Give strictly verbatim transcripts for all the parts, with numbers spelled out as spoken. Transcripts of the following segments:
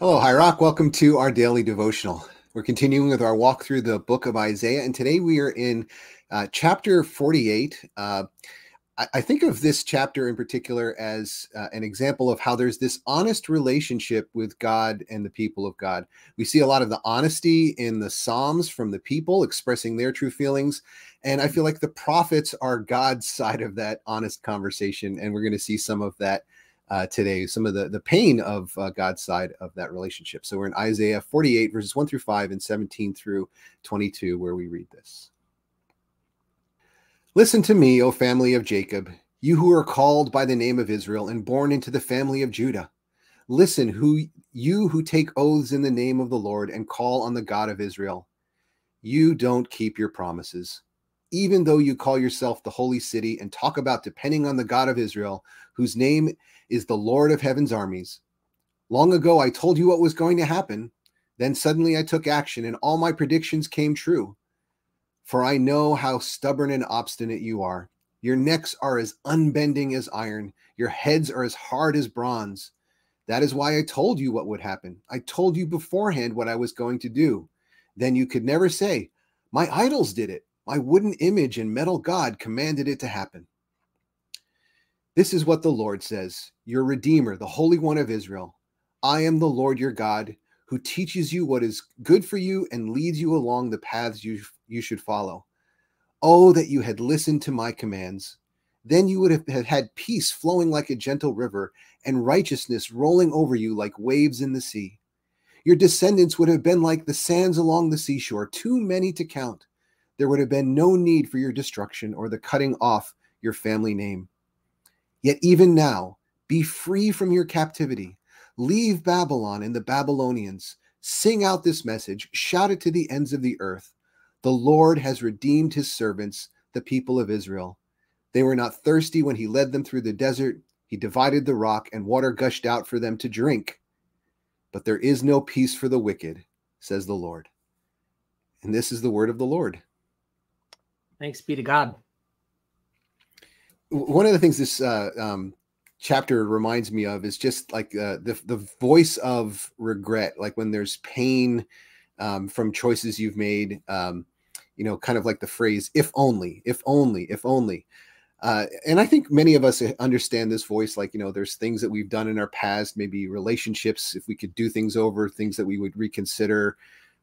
Hello, Hi Rock. Welcome to our daily devotional. We're continuing with our walk through the book of Isaiah, and today we are in uh, chapter forty-eight. Uh, I, I think of this chapter in particular as uh, an example of how there's this honest relationship with God and the people of God. We see a lot of the honesty in the Psalms from the people expressing their true feelings, and I feel like the prophets are God's side of that honest conversation, and we're going to see some of that Uh, today, some of the, the pain of uh, God's side of that relationship. So we're in Isaiah forty-eight, verses one through five and seventeen through twenty-two, where we read this. Listen to me, O family of Jacob, you who are called by the name of Israel and born into the family of Judah. Listen, who you who take oaths in the name of the Lord and call on the God of Israel. You don't keep your promises. Even though you call yourself the holy city and talk about depending on the God of Israel, whose name is the Lord of heaven's armies. Long ago, I told you what was going to happen. Then suddenly I took action and all my predictions came true. For I know how stubborn and obstinate you are. Your necks are as unbending as iron. Your heads are as hard as bronze. That is why I told you what would happen. I told you beforehand what I was going to do. Then you could never say, my idols did it. My wooden image and metal god commanded it to happen. This is what the Lord says, your Redeemer, the Holy One of Israel. I am the Lord your God, who teaches you what is good for you and leads you along the paths you, you should follow. Oh, that you had listened to my commands. Then you would have had peace flowing like a gentle river and righteousness rolling over you like waves in the sea. Your descendants would have been like the sands along the seashore, too many to count. There would have been no need for your destruction or the cutting off your family name. Yet even now, be free from your captivity. Leave Babylon and the Babylonians. Sing out this message. Shout it to the ends of the earth. The Lord has redeemed his servants, the people of Israel. They were not thirsty when he led them through the desert. He divided the rock and water gushed out for them to drink. But there is no peace for the wicked, says the Lord. And this is the word of the Lord. Thanks be to God. One of the things this uh, um, chapter reminds me of is just like uh, the the voice of regret, like when there's pain um, from choices you've made, um, you know, kind of like the phrase, if only, if only, if only. Uh, and I think many of us understand this voice, like, you know, there's things that we've done in our past, maybe relationships, if we could do things over, things that we would reconsider,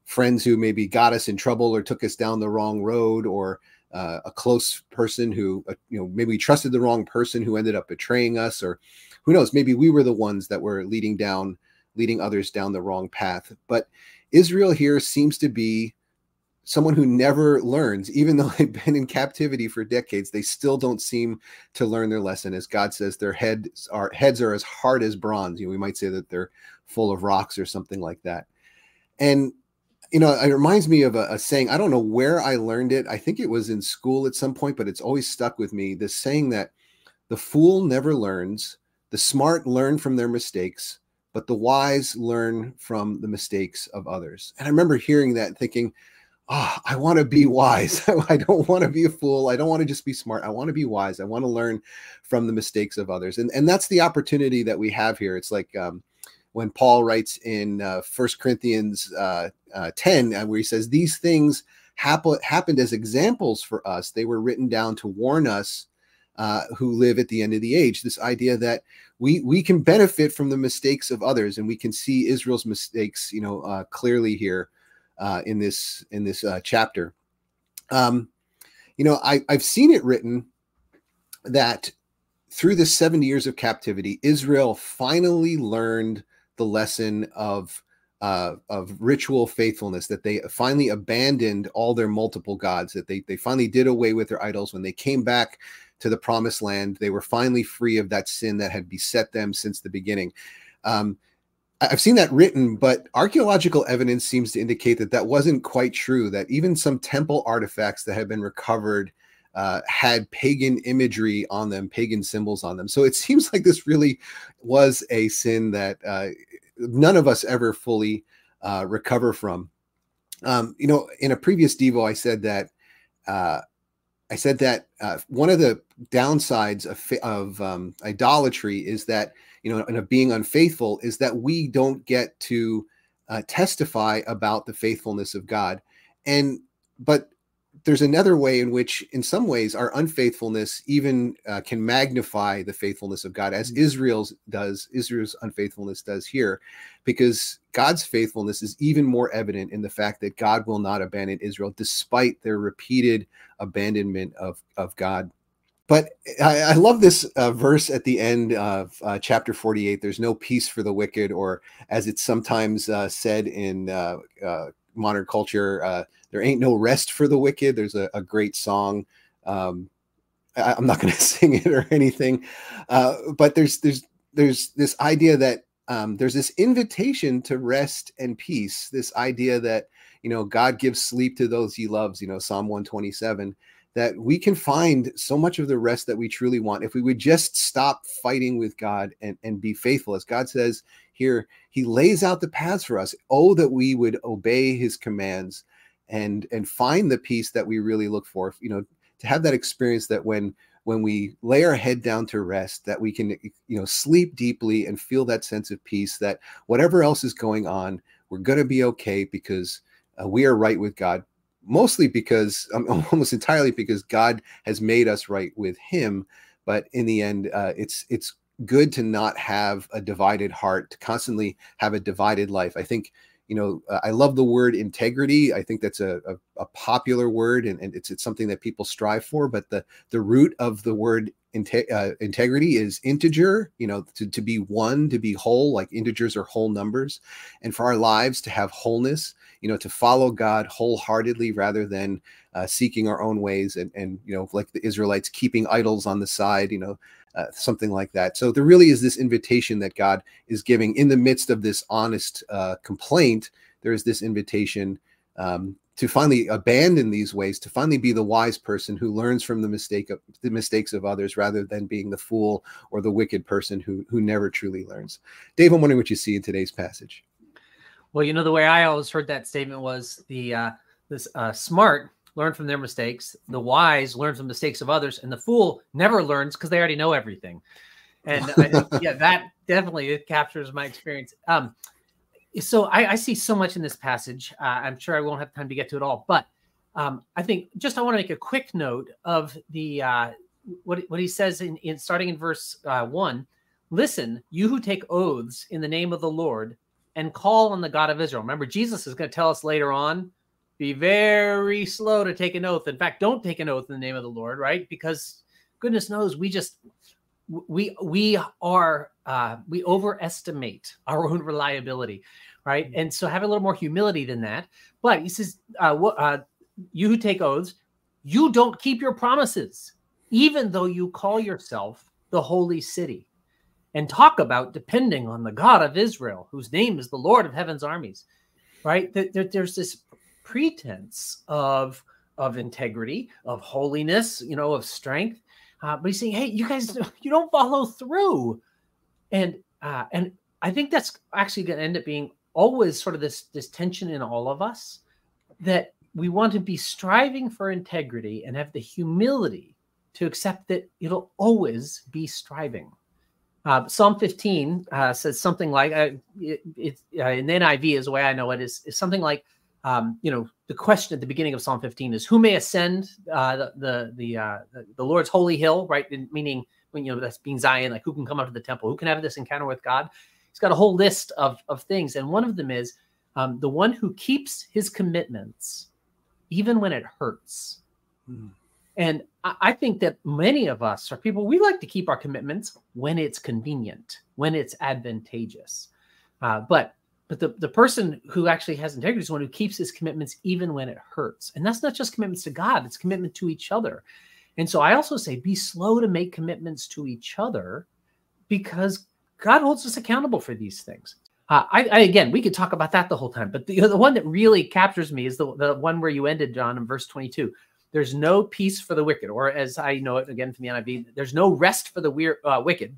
friends who maybe got us in trouble or took us down the wrong road, or Uh, a close person who, uh, you know, maybe we trusted the wrong person who ended up betraying us, or who knows, maybe we were the ones that were leading down, leading others down the wrong path. But Israel here seems to be someone who never learns, even though they've been in captivity for decades. They still don't seem to learn their lesson. As God says, their heads are heads are as hard as bronze. You know, we might say that they're full of rocks or something like that. And you know, it reminds me of a, a saying. I don't know where I learned it. I think it was in school at some point, but it's always stuck with me. This saying that the fool never learns, the smart learn from their mistakes, but the wise learn from the mistakes of others. And I remember hearing that and thinking, oh, I want to be wise. I don't want to be a fool. I don't want to just be smart. I want to be wise. I want to learn from the mistakes of others. And, and that's the opportunity that we have here. It's like, um, when Paul writes in uh, First Corinthians uh, uh, ten, where he says, these things hap- happened as examples for us. They were written down to warn us uh, who live at the end of the age. This idea that we we can benefit from the mistakes of others, and we can see Israel's mistakes, you know, uh, clearly here uh, in this in this uh, chapter. Um, you know, I, I've seen it written that through the seventy years of captivity, Israel finally learned the lesson of uh, of ritual faithfulness, that they finally abandoned all their multiple gods, that they, they finally did away with their idols. When they came back to the promised land, they were finally free of that sin that had beset them since the beginning. Um, I've seen that written, but archaeological evidence seems to indicate that that wasn't quite true, that even some temple artifacts that had been recovered Uh, had pagan imagery on them, pagan symbols on them. So it seems like this really was a sin that uh, none of us ever fully uh, recover from. Um, you know, in a previous Devo, I said that uh, I said that uh, one of the downsides of, of um, idolatry is that, you know, and of being unfaithful is that we don't get to uh, testify about the faithfulness of God. And, but there's another way in which, in some ways, our unfaithfulness even uh, can magnify the faithfulness of God, as Israel's does, Israel's unfaithfulness does here, because God's faithfulness is even more evident in the fact that God will not abandon Israel despite their repeated abandonment of, of God. But I, I love this uh, verse at the end of uh, chapter forty-eight. There's no peace for the wicked, or as it's sometimes uh, said in uh, uh, modern culture, uh, there ain't no rest for the wicked. There's a, a great song. Um, I, I'm not going to sing it or anything, uh, but there's there's there's this idea that um, there's this invitation to rest and peace. This idea that, you know, God gives sleep to those he loves. You know, Psalm one twenty-seven. That we can find so much of the rest that we truly want if we would just stop fighting with God and, and be faithful. As God says here, he lays out the paths for us. Oh, that we would obey his commands and, and find the peace that we really look for, you know, to have that experience that when, when we lay our head down to rest, that we can, you know, sleep deeply and feel that sense of peace, that whatever else is going on, we're going to be okay because uh, we are right with God. Mostly because, um, almost entirely because God has made us right with him. But in the end, uh, it's it's good to not have a divided heart, to constantly have a divided life. I think, you know, uh, I love the word integrity. I think that's a, a, a popular word, and, and it's it's something that people strive for. But the, the root of the word inte- uh, integrity is integer, you know, to, to be one, to be whole, like integers are whole numbers. And for our lives to have wholeness, you know, to follow God wholeheartedly rather than uh, seeking our own ways and, and, you know, like the Israelites keeping idols on the side, you know, uh, something like that. So there really is this invitation that God is giving in the midst of this honest uh, complaint. There is this invitation um, to finally abandon these ways, to finally be the wise person who learns from the mistake of the mistakes of others rather than being the fool or the wicked person who, who never truly learns. Dave, I'm wondering what you see in today's passage. Well, you know, the way I always heard that statement was the uh, this uh, smart learn from their mistakes, the wise learn from the mistakes of others, and the fool never learns because they already know everything. And I, yeah, that definitely it captures my experience. Um, so I, I see so much in this passage. Uh, I'm sure I won't have time to get to it all, but um, I think just I want to make a quick note of the uh, what what he says in, in starting in verse uh, one. Listen, you who take oaths in the name of the Lord, and call on the God of Israel. Remember, Jesus is going to tell us later on, be very slow to take an oath. In fact, don't take an oath in the name of the Lord, right? Because goodness knows we just, we we are, uh, we overestimate our own reliability, right? Mm-hmm. And so have a little more humility than that. But he says, uh, uh, you who take oaths, you don't keep your promises, even though you call yourself the holy city. And talk about depending on the God of Israel, whose name is the Lord of heaven's armies, right? There, there's this pretense of, of integrity, of holiness, you know, of strength. Uh, but he's saying, hey, you guys, you don't follow through. And uh, and I think that's actually going to end up being always sort of this, this tension in all of us, that we want to be striving for integrity and have the humility to accept that it'll always be striving. Uh, Psalm fifteen uh, says something like, uh, it, it, uh, in the N I V is the way I know it, is, is something like, um, you know, the question at the beginning of Psalm fifteen is, who may ascend uh, the the the, uh, the Lord's holy hill, right? And meaning, when you know, that's being Zion, like who can come up to the temple? Who can have this encounter with God? He's got a whole list of, of things. And one of them is um, the one who keeps his commitments, even when it hurts. Mm. And I think that many of us are people, we like to keep our commitments when it's convenient, when it's advantageous. Uh, but but the, the person who actually has integrity is one who keeps his commitments even when it hurts. And that's not just commitments to God, it's commitment to each other. And so I also say, be slow to make commitments to each other because God holds us accountable for these things. Uh, I, I again, we could talk about that the whole time, but the, the one that really captures me is the, the one where you ended, John, in verse twenty-two. There's no peace for the wicked, or as I know it again from the N I V, there's no rest for the weir- uh, wicked.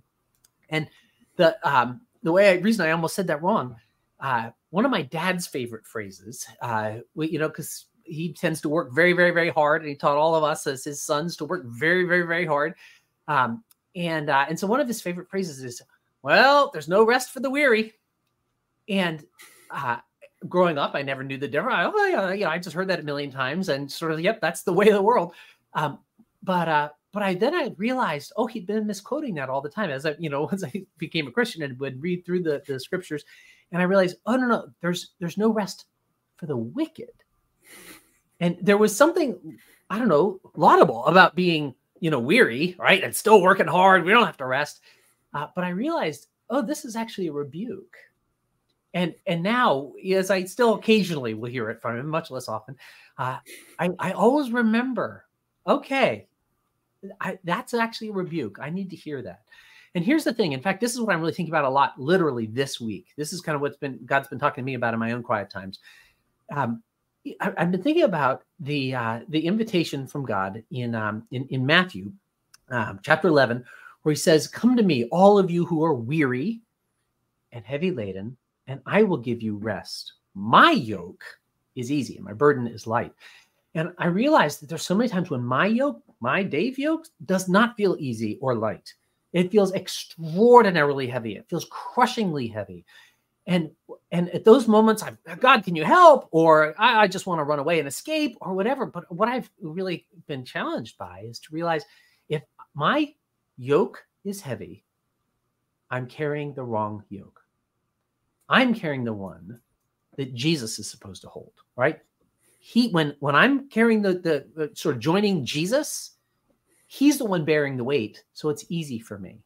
And the um, the way I reason I almost said that wrong, uh, one of my dad's favorite phrases, uh, we, you know, because he tends to work very, very, very hard. And he taught all of us as his sons to work very, very, very hard. Um, and, uh, and so one of his favorite phrases is, well, there's no rest for the weary. And, uh, growing up, I never knew the difference. I, oh, yeah, you know, I just heard that a million times and sort of, yep, that's the way of the world. Um, but, uh, but I, then I realized, oh, he'd been misquoting that all the time as I, you know, once I became a Christian and would read through the, the scriptures, and I realized, oh no, no, there's, there's no rest for the wicked. And there was something, I don't know, laudable about being, you know, weary, right? And still working hard. We don't have to rest. Uh, but I realized, oh, this is actually a rebuke. And and now, as I still occasionally will hear it from him, much less often, uh, I, I always remember, okay, I, that's actually a rebuke. I need to hear that. And here's the thing. In fact, this is what I'm really thinking about a lot, literally this week. This is kind of what's been God's been talking to me about in my own quiet times. Um, I, I've been thinking about the uh, the invitation from God in um, in, in Matthew um, chapter eleven, where he says, "Come to me, all of you who are weary and heavy laden, and I will give you rest. My yoke is easy and my burden is light." And I realized that there's so many times when my yoke, my Dave yoke, does not feel easy or light. It feels extraordinarily heavy. It feels crushingly heavy. And, and at those moments, I'm, God, can you help? Or I, I just want to run away and escape or whatever. But what I've really been challenged by is to realize if my yoke is heavy, I'm carrying the wrong yoke. I'm carrying the one that Jesus is supposed to hold, right? He, when when I'm carrying the, the, the sort of joining Jesus, he's the one bearing the weight, so it's easy for me.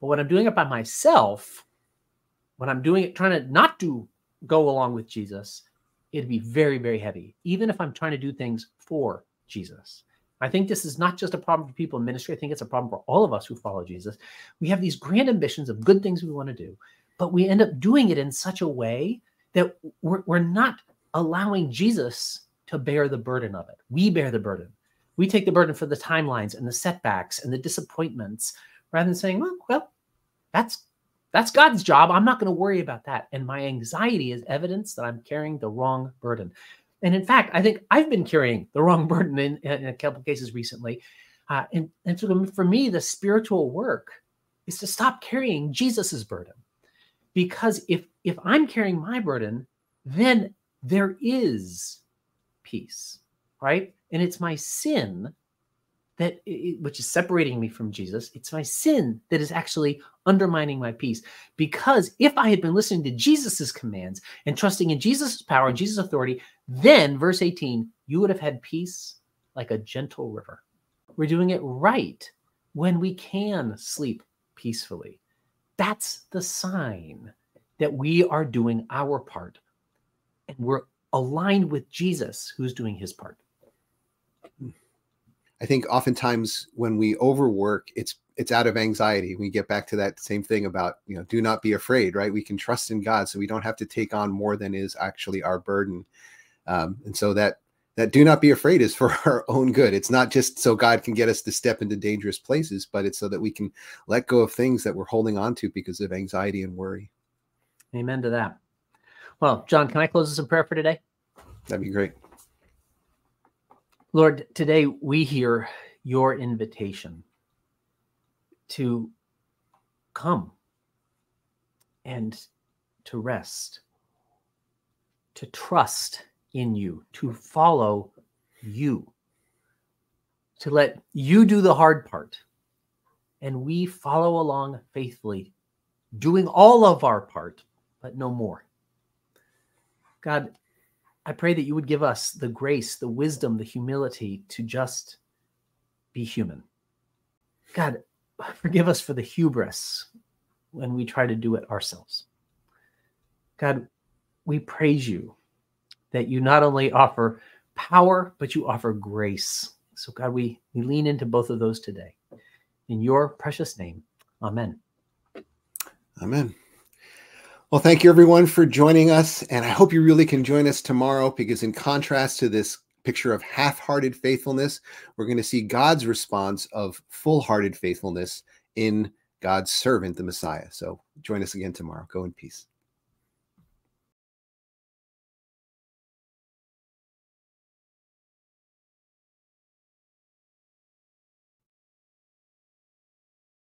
But when I'm doing it by myself, when I'm doing it, trying to not do go along with Jesus, it'd be very, very heavy, even if I'm trying to do things for Jesus. I think this is not just a problem for people in ministry. I think it's a problem for all of us who follow Jesus. We have these grand ambitions of good things we want to do, but we end up doing it in such a way that we're, we're not allowing Jesus to bear the burden of it. We bear the burden. We take the burden for the timelines and the setbacks and the disappointments rather than saying, well, well that's, that's God's job. I'm not going to worry about that. And my anxiety is evidence that I'm carrying the wrong burden. And in fact, I think I've been carrying the wrong burden in, in a couple of cases recently. Uh, and, and so for me, the spiritual work is to stop carrying Jesus's burden. Because if if I'm carrying my burden, then there is peace, right? And it's my sin that, it, which is separating me from Jesus. It's my sin that is actually undermining my peace. Because if I had been listening to Jesus's commands and trusting in Jesus's power and Jesus' authority, then verse eighteen, you would have had peace like a gentle river. We're doing it right when we can sleep peacefully. That's the sign that we are doing our part and we're aligned with Jesus who's doing his part. I think oftentimes when we overwork, it's it's out of anxiety. We get back to that same thing about, you know, do not be afraid, right? We can trust in God, so we don't have to take on more than is actually our burden. Um, and so that that do not be afraid is for our own good. It's not just so God can get us to step into dangerous places, but it's so that we can let go of things that we're holding on to because of anxiety and worry. Amen to that. Well, John, can I close us in prayer for today? That'd be great. Lord, today we hear your invitation to come and to rest, to trust in you, to follow you, to let you do the hard part. And we follow along faithfully, doing all of our part, but no more. God, I pray that you would give us the grace, the wisdom, the humility to just be human. God, forgive us for the hubris when we try to do it ourselves. God, we praise you that you not only offer power, but you offer grace. So God, we, we lean into both of those today. In your precious name, amen. Amen. Well, thank you everyone for joining us. And I hope you really can join us tomorrow, because in contrast to this picture of half-hearted faithfulness, we're going to see God's response of full-hearted faithfulness in God's servant, the Messiah. So join us again tomorrow. Go in peace.